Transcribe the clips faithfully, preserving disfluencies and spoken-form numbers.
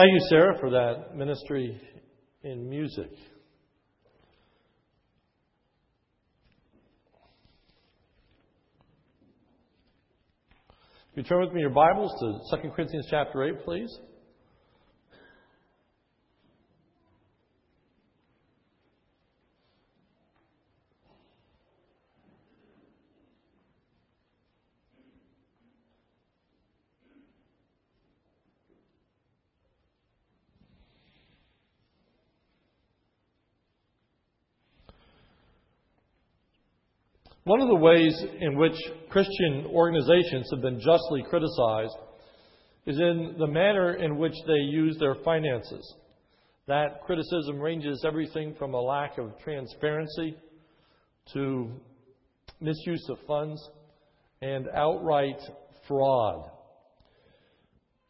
Thank you, Sarah, for that ministry in music. If you turn with me your Bibles to Second Corinthians chapter eight, please. One of the ways in which Christian organizations have been justly criticized is in the manner in which they use their finances. That criticism ranges everything from a lack of transparency to misuse of funds and outright fraud.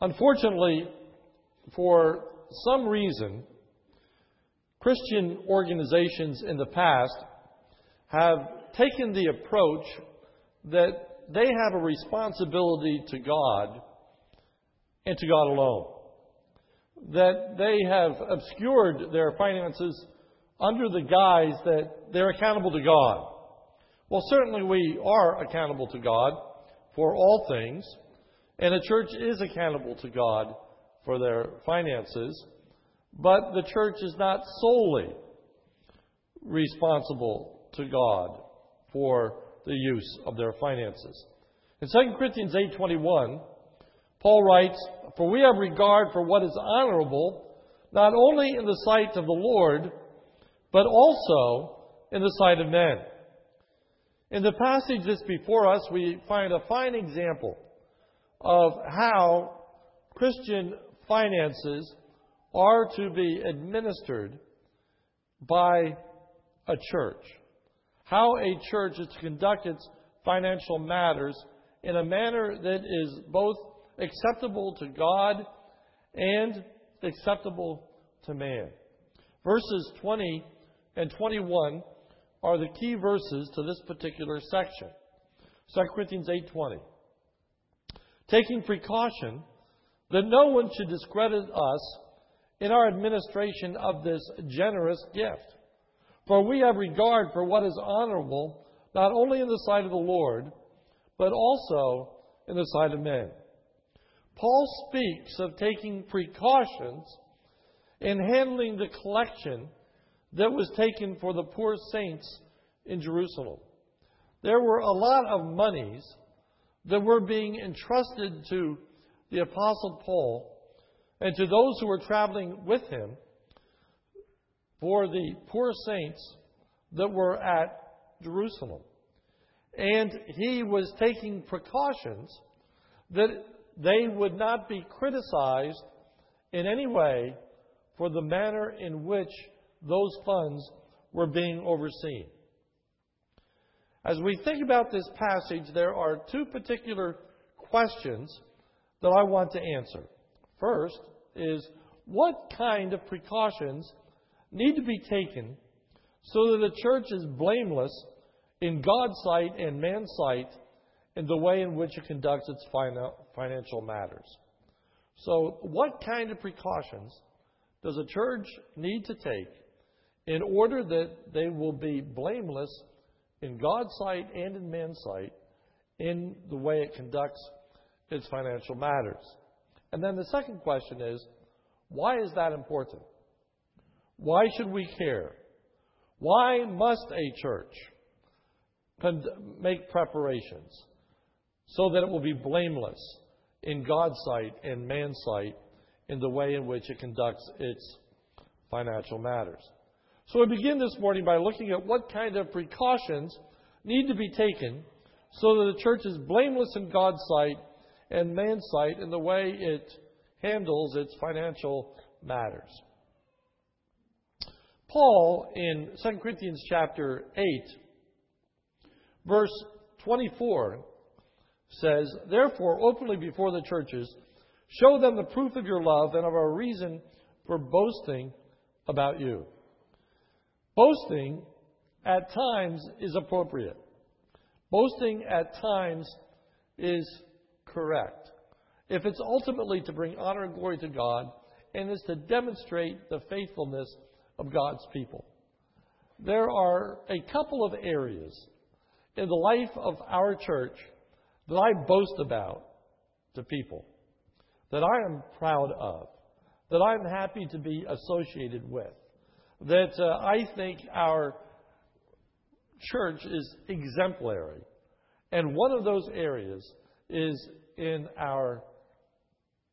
Unfortunately, for some reason, Christian organizations in the past have taken the approach that they have a responsibility to God and to God alone. That they have obscured their finances under the guise that they're accountable to God. Well, certainly we are accountable to God for all things, and a church is accountable to God for their finances, but the church is not solely responsible to God for the use of their finances. In Second Corinthians eight twenty-one, Paul writes, "For we have regard for what is honorable, not only in the sight of the Lord, but also in the sight of men." In the passage that's before us, we find a fine example of how Christian finances are to be administered by a church. How a church is to conduct its financial matters in a manner that is both acceptable to God and acceptable to man. Verses twenty and twenty-one are the key verses to this particular section. Second Corinthians eight twenty. "Taking precaution that no one should discredit us in our administration of this generous gift. For we have regard for what is honorable, not only in the sight of the Lord, but also in the sight of men." Paul speaks of taking precautions in handling the collection that was taken for the poor saints in Jerusalem. There were a lot of monies that were being entrusted to the Apostle Paul and to those who were traveling with him for the poor saints that were at Jerusalem. And he was taking precautions that they would not be criticized in any way for the manner in which those funds were being overseen. As we think about this passage, there are two particular questions that I want to answer. First is, what kind of precautions need to be taken so that the church is blameless in God's sight and man's sight in the way in which it conducts its financial matters? So what kind of precautions does a church need to take in order that they will be blameless in God's sight and in man's sight in the way it conducts its financial matters? And then the second question is, why is that important? Why should we care? Why must a church make preparations so that it will be blameless in God's sight and man's sight in the way in which it conducts its financial matters? So we begin this morning by looking at what kind of precautions need to be taken so that the church is blameless in God's sight and man's sight in the way it handles its financial matters. Paul, in Second Corinthians chapter eight, verse twenty-four, says, "Therefore, openly before the churches, show them the proof of your love and of our reason for boasting about you." Boasting at times is appropriate. Boasting at times is correct, if it's ultimately to bring honor and glory to God and is to demonstrate the faithfulness of God's people. There are a couple of areas in the life of our church that I boast about to people, that I am proud of, that I'm happy to be associated with, that uh, I think our church is exemplary. And one of those areas is in our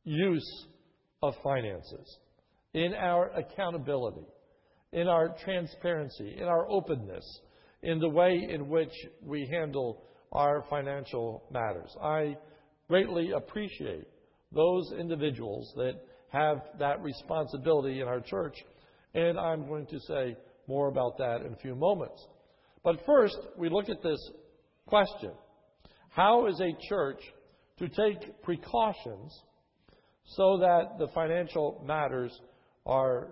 use of finances, in our accountability, in our transparency, in our openness, in the way in which we handle our financial matters. I greatly appreciate those individuals that have that responsibility in our church, and I'm going to say more about that in a few moments. But first, we look at this question. How is a church to take precautions so that the financial matters are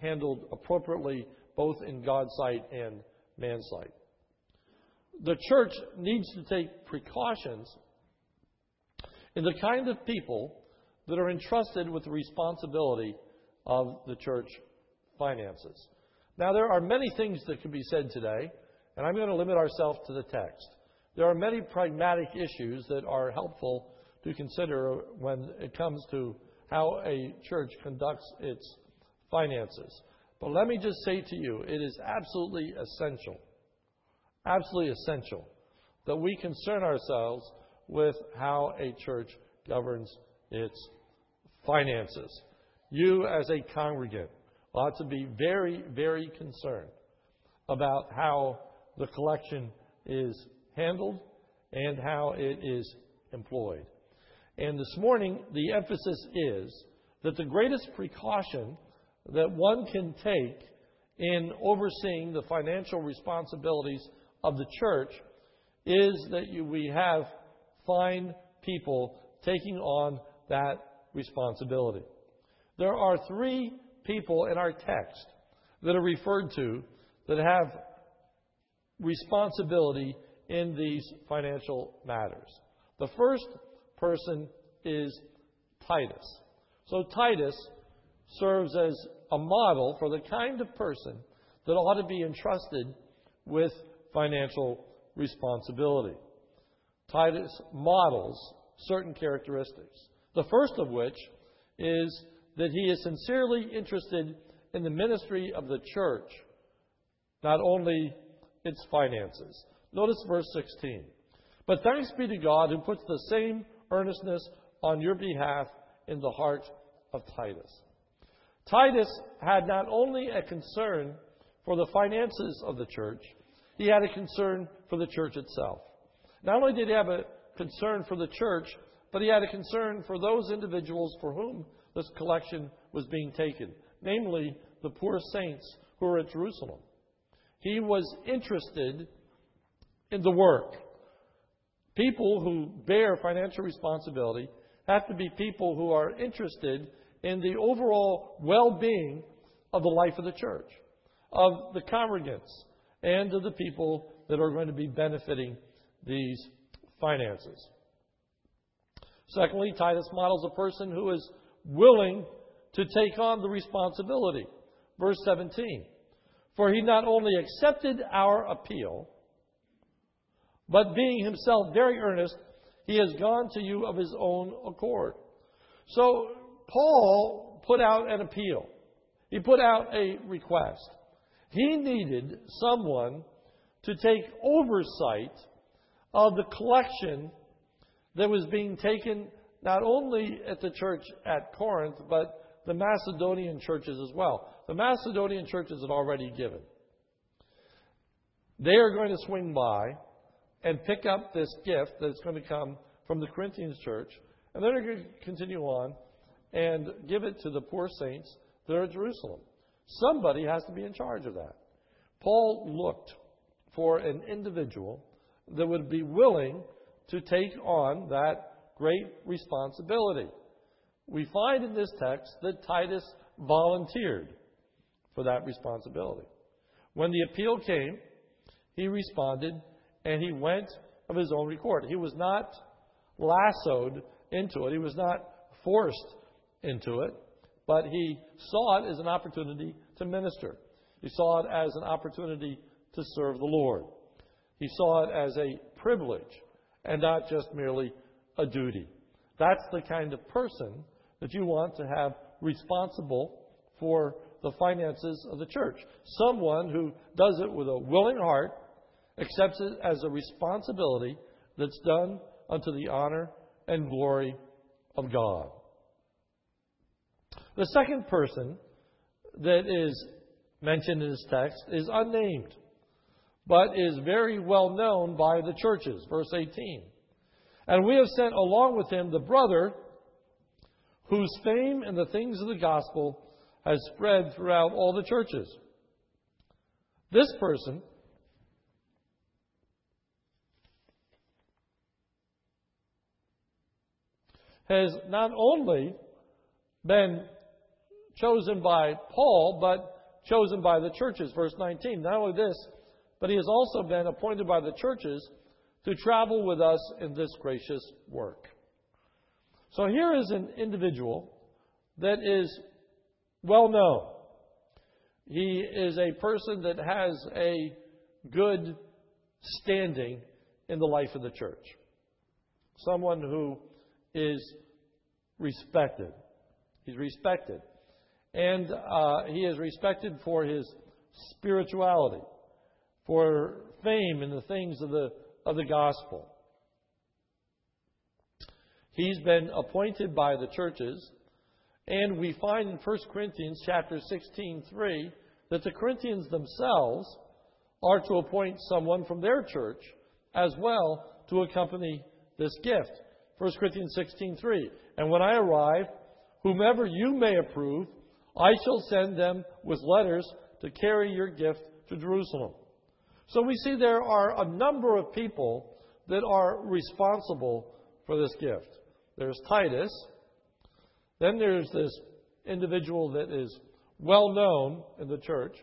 handled appropriately, both in God's sight and man's sight? The church needs to take precautions in the kind of people that are entrusted with the responsibility of the church finances. Now, there are many things that can be said today, and I'm going to limit ourselves to the text. There are many pragmatic issues that are helpful to consider when it comes to how a church conducts its finances. But let me just say to you, it is absolutely essential, absolutely essential that we concern ourselves with how a church governs its finances. You as a congregant ought to be very, very concerned about how the collection is handled and how it is employed. And this morning, the emphasis is that the greatest precaution that one can take in overseeing the financial responsibilities of the church is that you, we have fine people taking on that responsibility. There are three people in our text that are referred to that have responsibility in these financial matters. The first person is Titus. So Titus serves as a model for the kind of person that ought to be entrusted with financial responsibility. Titus models certain characteristics, the first of which is that he is sincerely interested in the ministry of the church, not only its finances. Notice verse sixteen. But thanks be to God who puts the same earnestness on your behalf in the heart of Titus. Titus had not only a concern for the finances of the church, he had a concern for the church itself. Not only did he have a concern for the church, but he had a concern for those individuals for whom this collection was being taken, namely the poor saints who were at Jerusalem. He was interested in the work. People who bear financial responsibility have to be people who are interested in the overall well-being of the life of the church, of the congregants, and of the people that are going to be benefiting these finances. Secondly, Titus models a person who is willing to take on the responsibility. Verse seventeen. For he not only accepted our appeal, but being himself very earnest, he has gone to you of his own accord. So Paul put out an appeal. He put out a request. He needed someone to take oversight of the collection that was being taken not only at the church at Corinth, but the Macedonian churches as well. The Macedonian churches had already given. They are going to swing by and pick up this gift that's going to come from the Corinthians church, and they're going to continue on and give it to the poor saints that are in Jerusalem. Somebody has to be in charge of that. Paul looked for an individual that would be willing to take on that great responsibility. We find in this text that Titus volunteered for that responsibility. When the appeal came, he responded and he went of his own accord. He was not lassoed into it. He was not forced into it. But he saw it as an opportunity to minister. He saw it as an opportunity to serve the Lord. He saw it as a privilege and not just merely a duty. That's the kind of person that you want to have responsible for the finances of the church. Someone who does it with a willing heart, accepts it as a responsibility that's done unto the honor and glory of God. The second person that is mentioned in this text is unnamed, but is very well known by the churches. Verse eighteen. And we have sent along with him the brother whose fame in the things of the gospel has spread throughout all the churches. This person has not only been chosen by Paul, but chosen by the churches. Verse nineteen, not only this, but he has also been appointed by the churches to travel with us in this gracious work. So here is an individual that is well known. He is a person that has a good standing in the life of the church. Someone who is respected. He's respected. And uh, he is respected for his spirituality, for fame in the things of the of the gospel. He's been appointed by the churches, and we find in First Corinthians chapter sixteen three that the Corinthians themselves are to appoint someone from their church as well to accompany this gift. First Corinthians sixteen three. And when I arrive, whomever you may approve, I shall send them with letters to carry your gift to Jerusalem. So we see there are a number of people that are responsible for this gift. There's Titus. Then there's this individual that is well known in the church.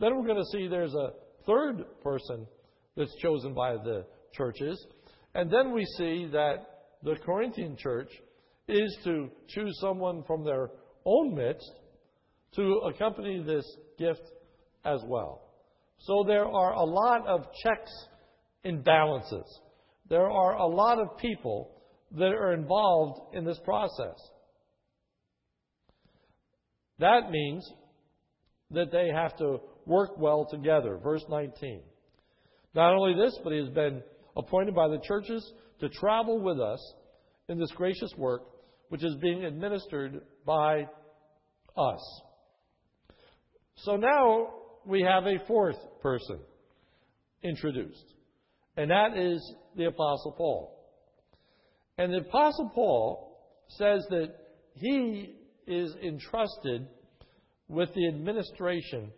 Then we're going to see there's a third person that's chosen by the churches. And then we see that the Corinthian church is to choose someone from their own midst to accompany this gift as well. So there are a lot of checks and balances. There are a lot of people that are involved in this process. That means that they have to work well together. Verse nineteen. Not only this, but he has been appointed by the churches to travel with us in this gracious work, which is being administered by us. So now we have a fourth person introduced, and that is the Apostle Paul. And the Apostle Paul says that he is entrusted with the administration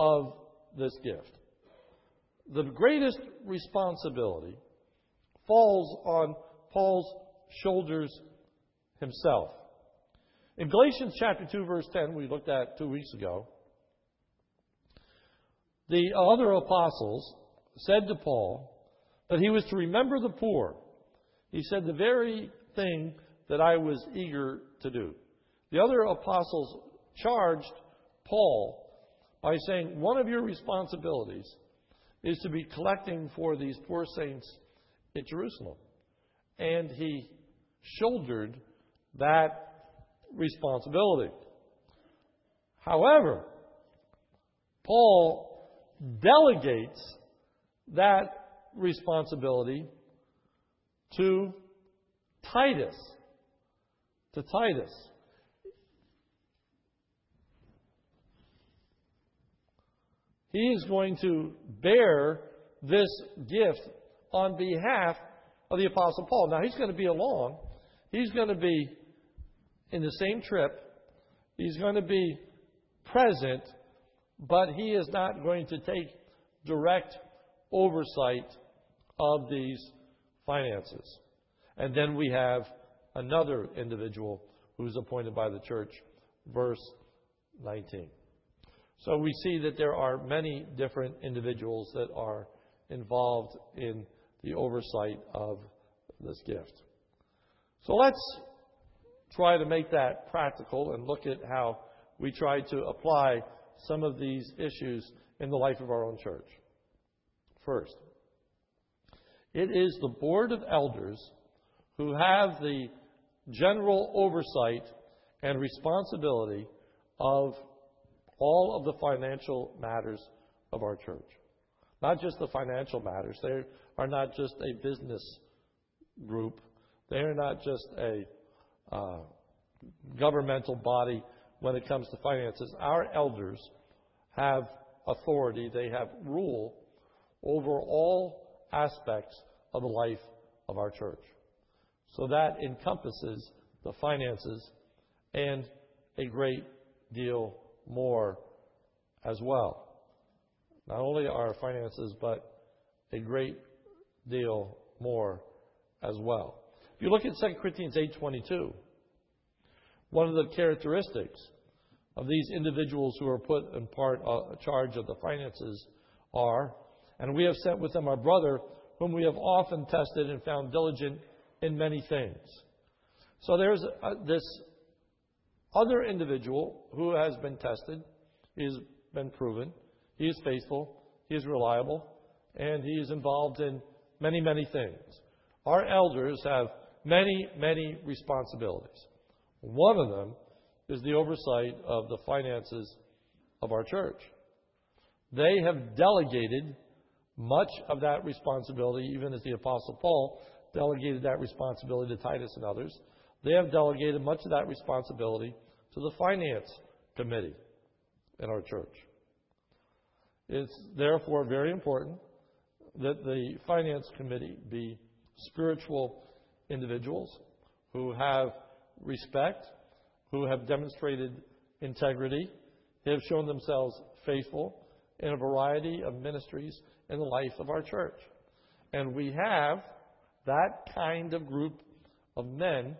of this gift. The greatest responsibility falls on Paul's shoulders himself. In Galatians chapter two, verse ten, we looked at two weeks ago, the other apostles said to Paul that he was to remember the poor. He said the very thing that I was eager to do. The other apostles charged Paul by saying, one of your responsibilities is to be collecting for these poor saints at Jerusalem. And he shouldered that responsibility. However, Paul delegates that responsibility to Titus. To Titus. He is going to bear this gift on behalf of the Apostle Paul. Now, he's going to be along. He's going to be in the same trip. He's going to be present, but he is not going to take direct oversight of these finances. And then we have another individual who's appointed by the church, verse nineteen. So we see that there are many different individuals that are involved in the oversight of this gift. So let's try to make that practical and look at how we try to apply some of these issues in the life of our own church. First, it is the board of elders who have the general oversight and responsibility of all of the financial matters of our church. Not just the financial matters. They are not just a business group. They are not just a uh, governmental body when it comes to finances. Our elders have authority. They have rule over all aspects of the life of our church. So that encompasses the finances and a great deal more as well. Not only our finances, but a great deal more as well. If you look at Second Corinthians eight twenty-two, one of the characteristics of these individuals who are put in part uh, charge of the finances are, and we have sent with them our brother, whom we have often tested and found diligent in many things. So there's uh, this other individual who has been tested, he's been proven, he is faithful, he is reliable, and he is involved in many, many things. Our elders have many, many responsibilities. One of them is the oversight of the finances of our church. They have delegated much of that responsibility, even as the Apostle Paul delegated that responsibility to Titus and others. They have delegated much of that responsibility to the finance committee in our church. It's therefore very important that the finance committee be spiritual individuals who have respect, who have demonstrated integrity, they have shown themselves faithful in a variety of ministries in the life of our church. And we have that kind of group of men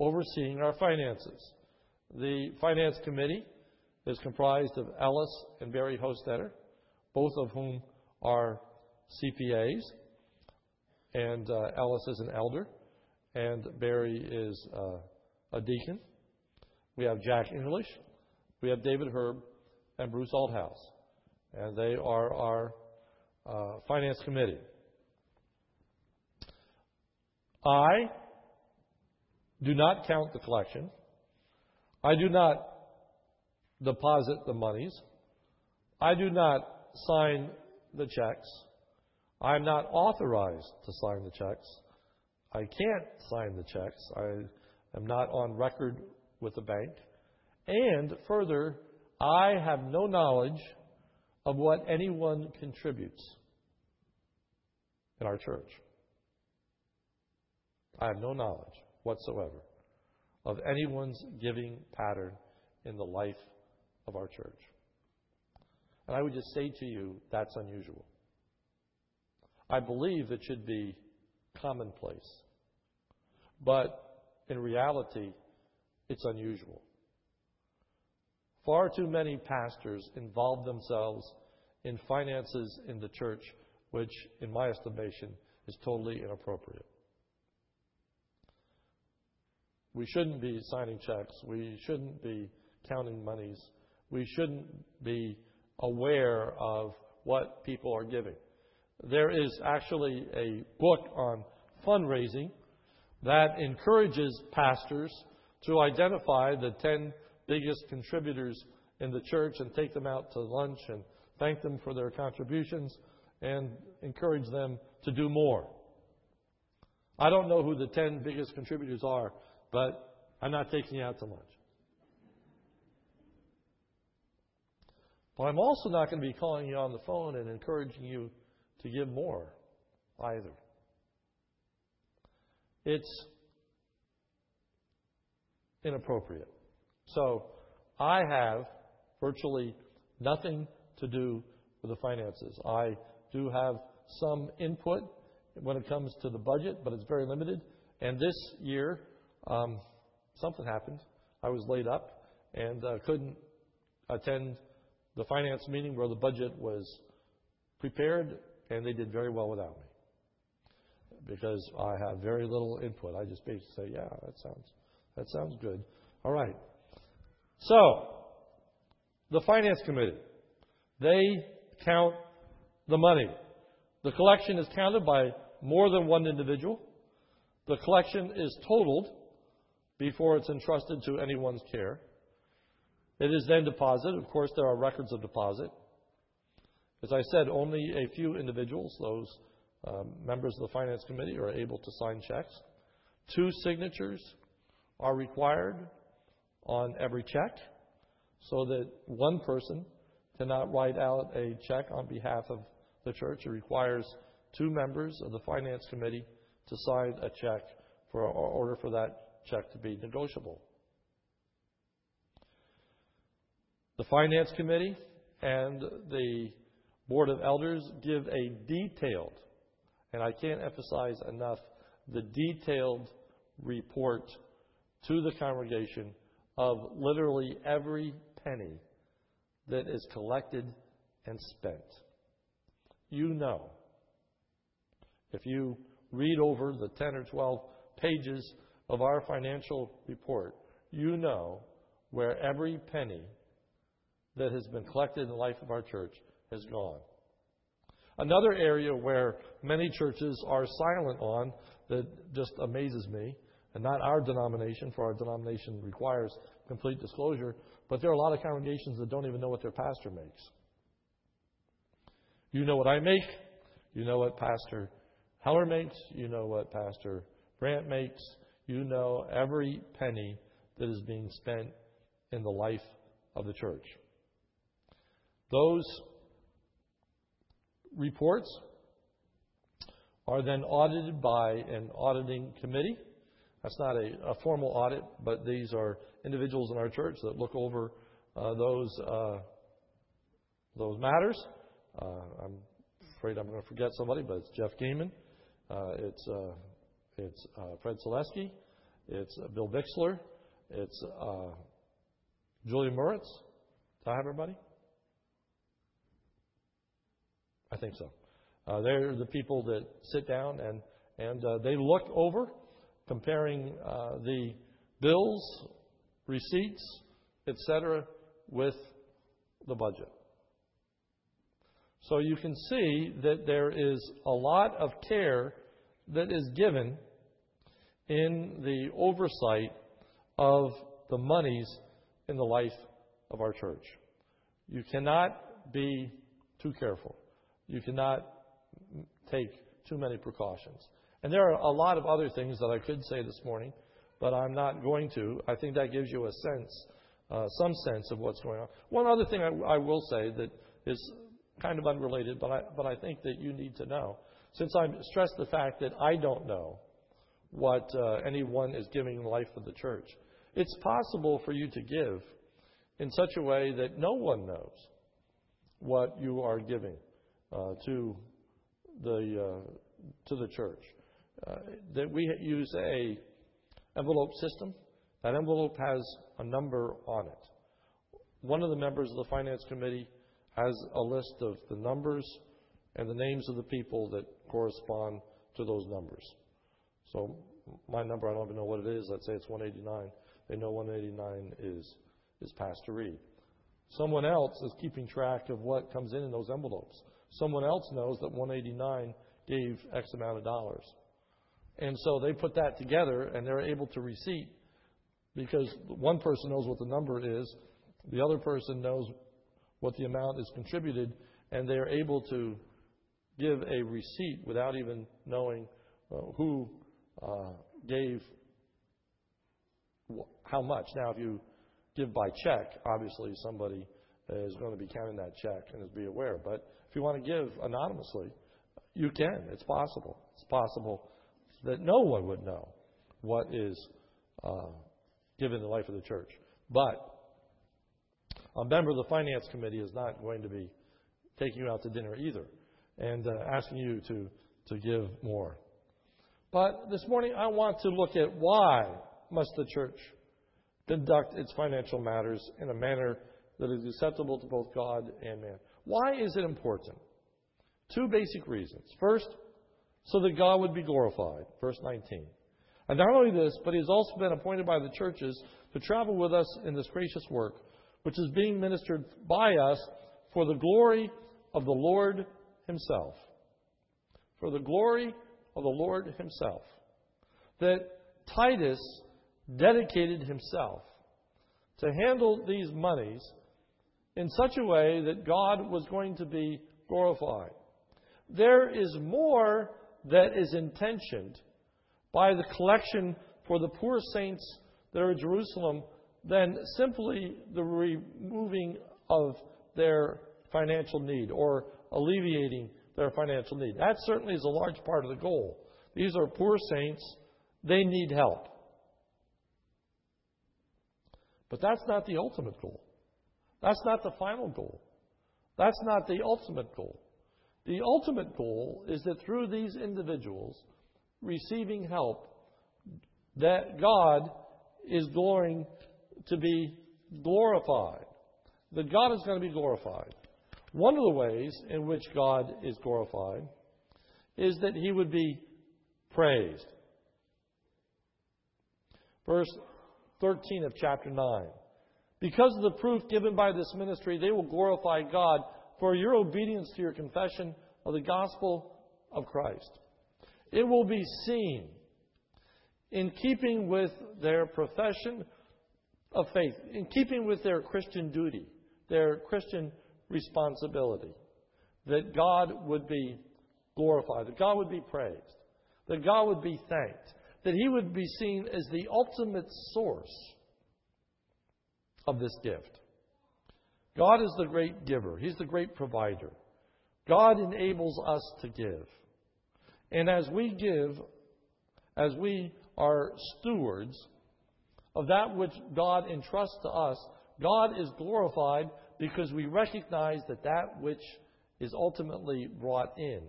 overseeing our finances. The finance committee is comprised of Ellis and Barry Hostetter, both of whom are C P As, and uh, Ellis is an elder, and Barry is uh, a deacon. We have Jack English, we have David Herb, and Bruce Althouse, and they are our uh, finance committee. I do not count the collection. I do not deposit the monies. I do not sign the checks. I am not authorized to sign the checks. I can't sign the checks. I am not on record with the bank. And further, I have no knowledge of what anyone contributes in our church. I have no knowledge whatsoever of anyone's giving pattern in the life of our church. And I would just say to you, that's unusual. I believe it should be commonplace. But in reality, it's unusual. Far too many pastors involve themselves in finances in the church, which, in my estimation, is totally inappropriate. We shouldn't be signing checks. We shouldn't be counting monies. We shouldn't be aware of what people are giving. There is actually a book on fundraising that encourages pastors to identify the ten biggest contributors in the church and take them out to lunch and thank them for their contributions and encourage them to do more. I don't know who the ten biggest contributors are, but I'm not taking you out to lunch. But I'm also not going to be calling you on the phone and encouraging you to give more either. It's inappropriate. So I have virtually nothing to do with the finances. I do have some input when it comes to the budget, but it's very limited. And this year, um, something happened. I was laid up and uh, couldn't attend the finance meeting where the budget was prepared, and they did very well without me because I have very little input. I just basically say, yeah, that sounds That sounds good. All right. So, the finance committee, they count the money. The collection is counted by more than one individual. The collection is totaled before it's entrusted to anyone's care. It is then deposited. Of course, there are records of deposit. As I said, only a few individuals, those um, members of the finance committee, are able to sign checks. Two signatures are required on every check so that one person cannot write out a check on behalf of the church. It requires two members of the finance committee to sign a check for in order for that check to be negotiable. The finance committee and the board of elders give a detailed, and I can't emphasize enough, the detailed report to the congregation of literally every penny that is collected and spent. You know, if you read over the ten or twelve pages of our financial report, you know where every penny that has been collected in the life of our church has gone. Another area where many churches are silent on that just amazes me, and not our denomination, for our denomination requires complete disclosure, but there are a lot of congregations that don't even know what their pastor makes. You know what I make. You know what Pastor Heller makes. You know what Pastor Brandt makes. You know every penny that is being spent in the life of the church. Those reports are then audited by an auditing committee. That's not a, a formal audit, but these are individuals in our church that look over uh, those uh, those matters. Uh, I'm afraid I'm going to forget somebody, but it's Jeff Gaiman, uh, it's uh, it's uh, Fred Seleski, it's uh, Bill Bixler, it's uh, Julia Muritz. Did I have everybody? I think so. Uh, they're the people that sit down and and uh, they look over, comparing uh, the bills, receipts, et cetera, with the budget. So you can see that there is a lot of care that is given in the oversight of the monies in the life of our church. You cannot be too careful. You cannot take too many precautions. And there are a lot of other things that I could say this morning, but I'm not going to. I think that gives you a sense, uh, some sense of what's going on. One other thing I, I will say that is kind of unrelated, but I, but I think that you need to know. Since I stressed the fact that I don't know what uh, anyone is giving in the life of the church, it's possible for you to give in such a way that no one knows what you are giving uh, to the uh, to the church. Uh, that we use a envelope system. That envelope has a number on it. One of the members of the finance committee has a list of the numbers and the names of the people that correspond to those numbers. So my number, I don't even know what it is. Let's say it's one eighty-nine. They know one eighty-nine is, is Pastor Reed. Someone else is keeping track of what comes in in those envelopes. Someone else knows that one eighty-nine gave X amount of dollars. And so they put that together and they're able to receipt because one person knows what the number is. The other person knows what the amount is contributed, and they are able to give a receipt without even knowing uh, who uh, gave wh- how much. Now, if you give by check, obviously somebody is going to be counting that check and is be aware. But if you want to give anonymously, you can. It's possible. It's possible that no one would know what is uh, given in the life of the church. But a member of the finance committee is not going to be taking you out to dinner either and uh, asking you to, to give more. But this morning I want to look at why must the church conduct its financial matters in a manner that is acceptable to both God and man. Why is it important? Two basic reasons. First, so that God would be glorified. Verse nineteen. And not only this, but he has also been appointed by the churches to travel with us in this gracious work, which is being ministered by us for the glory of the Lord himself. For the glory of the Lord himself. That Titus dedicated himself to handle these monies in such a way that God was going to be glorified. There is more that is intentioned by the collection for the poor saints that are in Jerusalem than simply the removing of their financial need or alleviating their financial need. That certainly is a large part of the goal. These are poor saints. They need help. But that's not the ultimate goal. That's not the final goal. That's not the ultimate goal. The ultimate goal is that through these individuals receiving help, that God is going to be glorified. That God is going to be glorified. One of the ways in which God is glorified is that he would be praised. Verse thirteen of chapter nine. Because of the proof given by this ministry, they will glorify God for your obedience to your confession of the gospel of Christ. It will be seen in keeping with their profession of faith, in keeping with their Christian duty, their Christian responsibility, that God would be glorified, that God would be praised, that God would be thanked, that he would be seen as the ultimate source of this gift. God is the great giver. He's the great provider. God enables us to give. And as we give, as we are stewards of that which God entrusts to us, God is glorified because we recognize that that which is ultimately brought in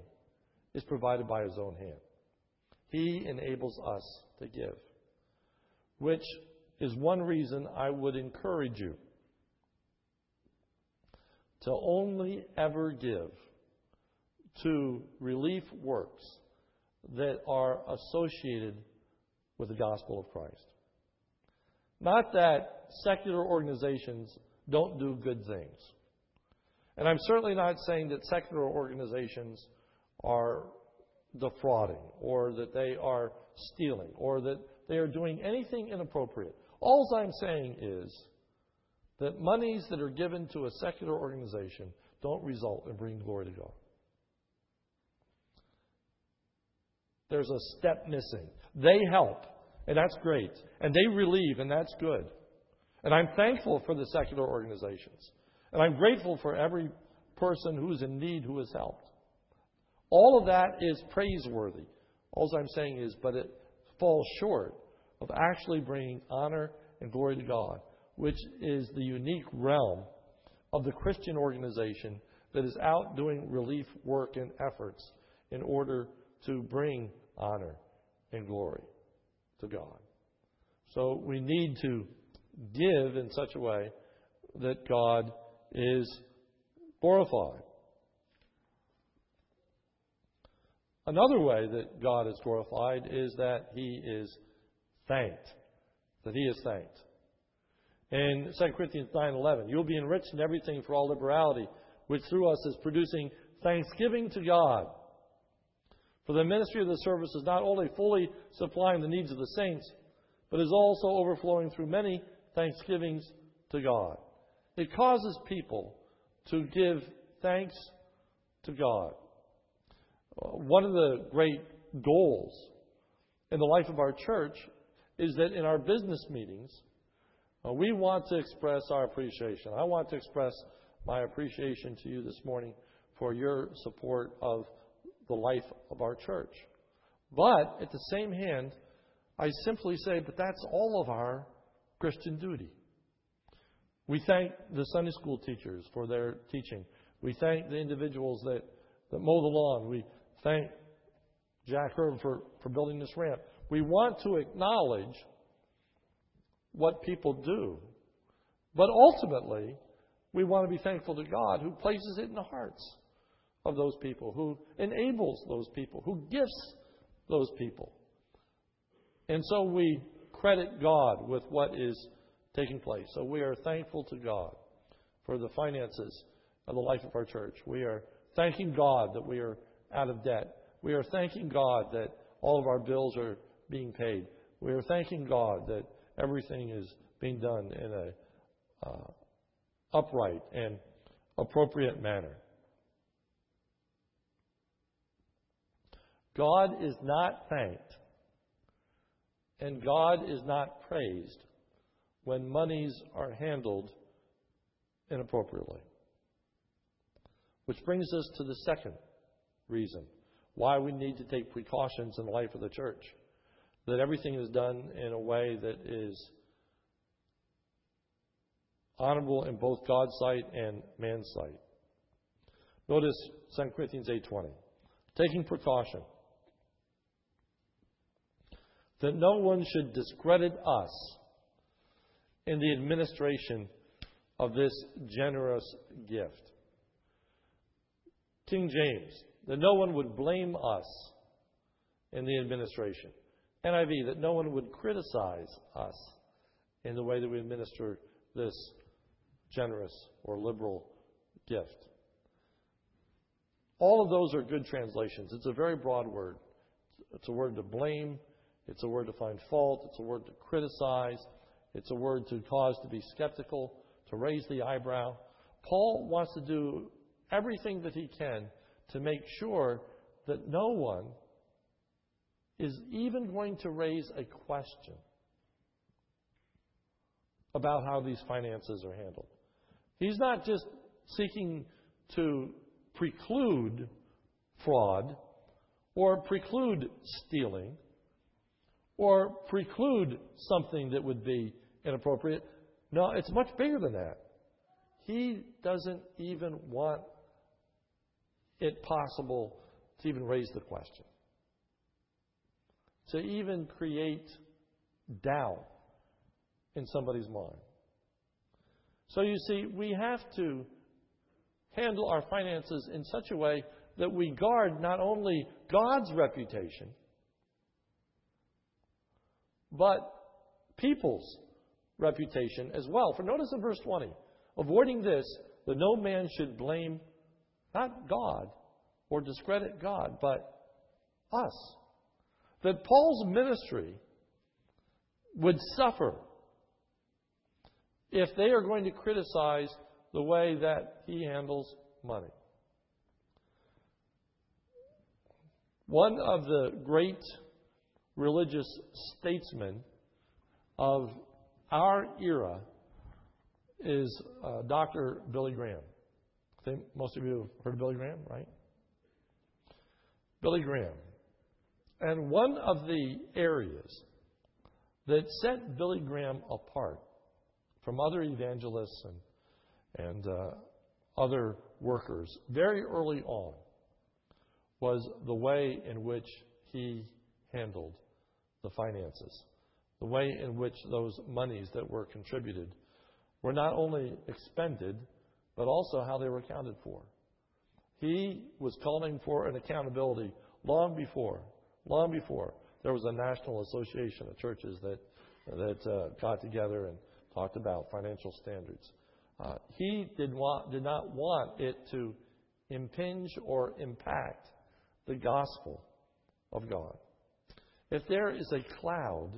is provided by his own hand. He enables us to give, which is one reason I would encourage you to only ever give to relief works that are associated with the gospel of Christ. Not that secular organizations don't do good things. And I'm certainly not saying that secular organizations are defrauding or that they are stealing or that they are doing anything inappropriate. All I'm saying is that monies that are given to a secular organization don't result in bringing glory to God. There's a step missing. They help, and that's great. And they relieve, and that's good. And I'm thankful for the secular organizations. And I'm grateful for every person who's in need who has helped. All of that is praiseworthy. All I'm saying is, but it falls short of actually bringing honor and glory to God, which is the unique realm of the Christian organization that is out doing relief work and efforts in order to bring honor and glory to God. So we need to give in such a way that God is glorified. Another way that God is glorified is that he is thanked. That he is thanked. In Second Corinthians nine eleven, you'll be enriched in everything for all liberality, which through us is producing thanksgiving to God. For the ministry of the service is not only fully supplying the needs of the saints, but is also overflowing through many thanksgivings to God. It causes people to give thanks to God. One of the great goals in the life of our church is that in our business meetings, uh, we want to express our appreciation. I want to express my appreciation to you this morning for your support of the life of our church. But at the same hand, I simply say, but that's all of our Christian duty. We thank the Sunday school teachers for their teaching. We thank the individuals that, that mow the lawn. We thank Jack Irvin for, for building this ramp. We want to acknowledge what people do. But ultimately, we want to be thankful to God who places it in the hearts of those people, who enables those people, who gifts those people. And so we credit God with what is taking place. So we are thankful to God for the finances of the life of our church. We are thanking God that we are out of debt. We are thanking God that all of our bills are being paid. We are thanking God that everything is being done in an uh, upright and appropriate manner. God is not thanked and God is not praised when monies are handled inappropriately. Which brings us to the second reason why we need to take precautions in the life of the church. That everything is done in a way that is honorable in both God's sight and man's sight. Notice Second Corinthians eight twenty. Taking precaution. That no one should discredit us in the administration of this generous gift. King James, that no one would blame us in the administration. N I V, that no one would criticize us in the way that we administer this generous or liberal gift. All of those are good translations. It's a very broad word. It's a word to blame. It's a word to find fault. It's a word to criticize. It's a word to cause to be skeptical, to raise the eyebrow. Paul wants to do everything that he can to make sure that no one is even going to raise a question about how these finances are handled. He's not just seeking to preclude fraud or preclude stealing or preclude something that would be inappropriate. No, it's much bigger than that. He doesn't even want it possible to even raise the question, to even create doubt in somebody's mind. So you see, we have to handle our finances in such a way that we guard not only God's reputation, but people's reputation as well. For notice in verse twenty, avoiding this, that no man should blame not God or discredit God, but us. That Paul's ministry would suffer if they are going to criticize the way that he handles money. One of the great religious statesmen of our era is uh, Doctor Billy Graham. I think most of you have heard of Billy Graham, right? Billy Graham. And one of the areas that set Billy Graham apart from other evangelists and, and uh, other workers very early on was the way in which he handled the finances, the way in which those monies that were contributed were not only expended, but also how they were accounted for. He was calling for an accountability long before Long before there was a national association of churches that that uh, got together and talked about financial standards. Uh, he did want did not want it to impinge or impact the gospel of God. If there is a cloud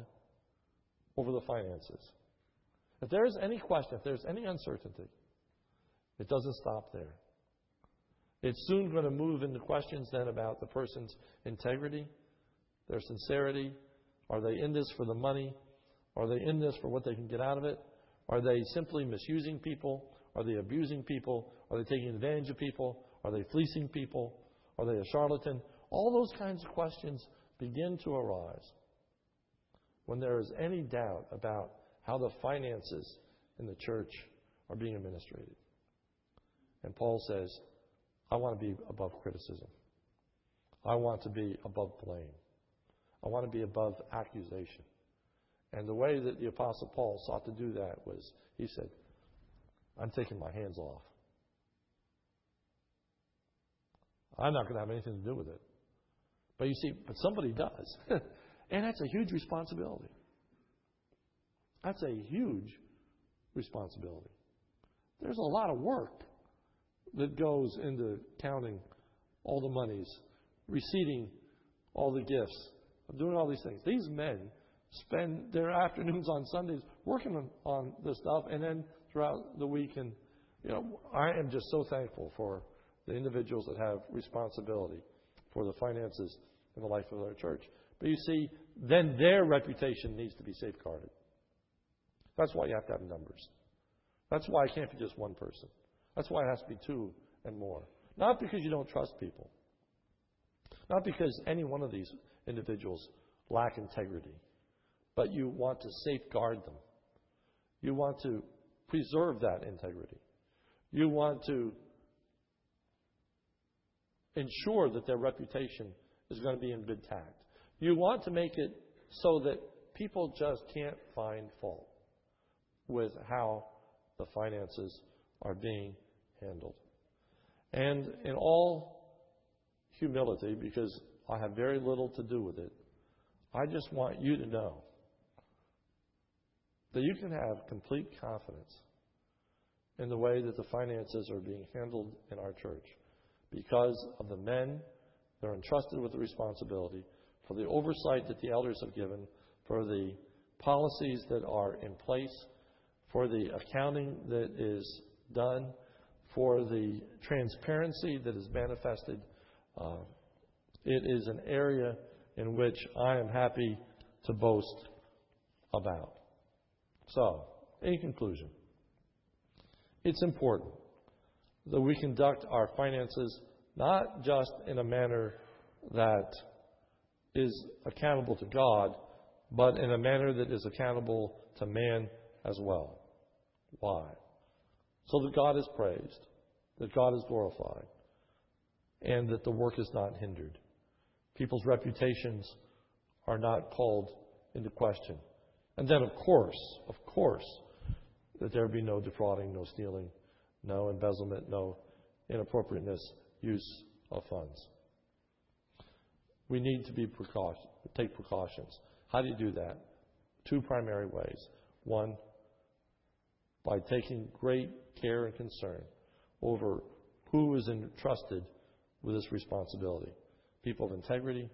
over the finances, if there is any question, if there's any uncertainty, it doesn't stop there. It's soon going to move into questions then about the person's integrity, their sincerity. Are they in this for the money? Are they in this for what they can get out of it? Are they simply misusing people? Are they abusing people? Are they taking advantage of people? Are they fleecing people? Are they a charlatan? All those kinds of questions begin to arise when there is any doubt about how the finances in the church are being administrated. And Paul says, I want to be above criticism. I want to be above blame. I want to be above accusation. And the way that the Apostle Paul sought to do that was, he said, I'm taking my hands off. I'm not going to have anything to do with it. But you see, but somebody does. And that's a huge responsibility. That's a huge responsibility. There's a lot of work that goes into counting all the monies, receiving all the gifts, doing all these things. These men spend their afternoons on Sundays working on, on this stuff, and then throughout the week. And you know, I am just so thankful for the individuals that have responsibility for the finances and the life of our church. But you see, then their reputation needs to be safeguarded. That's why you have to have numbers. That's why it can't be just one person. That's why it has to be two and more. Not because you don't trust people. Not because any one of these individuals lack integrity. But you want to safeguard them. You want to preserve that integrity. You want to ensure that their reputation is going to be in good tact. You want to make it so that people just can't find fault with how the finances are being handled. And in all humility, because I have very little to do with it, I just want you to know that you can have complete confidence in the way that the finances are being handled in our church because of the men that are entrusted with the responsibility, for the oversight that the elders have given, for the policies that are in place, for the accounting that is done, for the transparency that is manifested. Uh, it is an area in which I am happy to boast about. So, in conclusion, it's important that we conduct our finances not just in a manner that is accountable to God, but in a manner that is accountable to man as well. Why? So that God is praised, that God is glorified, and that the work is not hindered. People's reputations are not called into question. And then, of course, of course, that there be no defrauding, no stealing, no embezzlement, no inappropriateness, use of funds. We need to be precaution, take precautions. How do you do that? Two primary ways. One, by taking great care and concern over who is entrusted with this responsibility. People of integrity,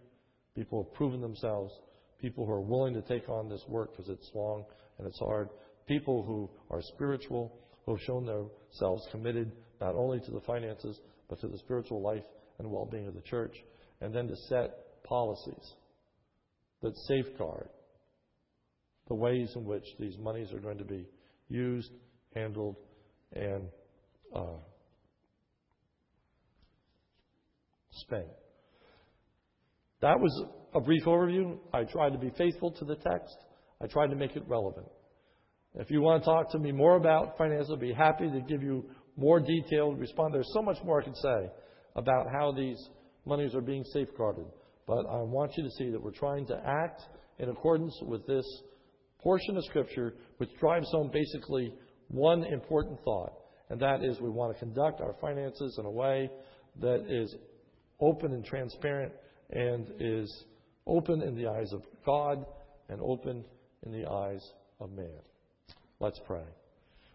people who have proven themselves, people who are willing to take on this work because it's long and it's hard, people who are spiritual, who have shown themselves committed not only to the finances, but to the spiritual life and well-being of the church, and then to set policies that safeguard the ways in which these monies are going to be used, handled, and uh, spent. That was a brief overview. I tried to be faithful to the text. I tried to make it relevant. If you want to talk to me more about finances, I'll be happy to give you more detailed response. There's so much more I can say about how these monies are being safeguarded. But I want you to see that we're trying to act in accordance with this portion of Scripture, which drives home basically one important thought, and that is we want to conduct our finances in a way that is open and transparent and is open in the eyes of God and open in the eyes of man. Let's pray.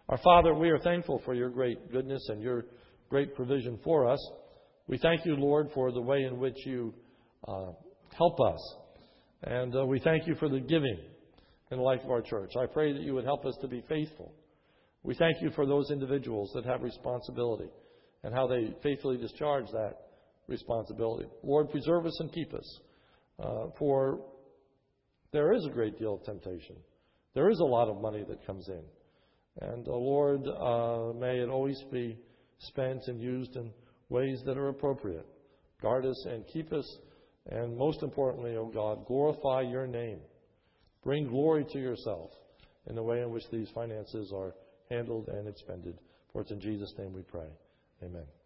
Our Father, we are thankful for your great goodness and your great provision for us. We thank you, Lord, for the way in which you uh, help us. And uh, we thank you for the giving in the life of our church. I pray that you would help us to be faithful. We thank you for those individuals that have responsibility and how they faithfully discharge that responsibility. Lord, preserve us and keep us. Uh, for there is a great deal of temptation. There is a lot of money that comes in. And, uh, Lord, uh, may it always be spent and used in ways that are appropriate. Guard us and keep us. And most importantly, O God, glorify your name. Bring glory to yourself in the way in which these finances are handled and expended. For it's in Jesus' name we pray. Amen.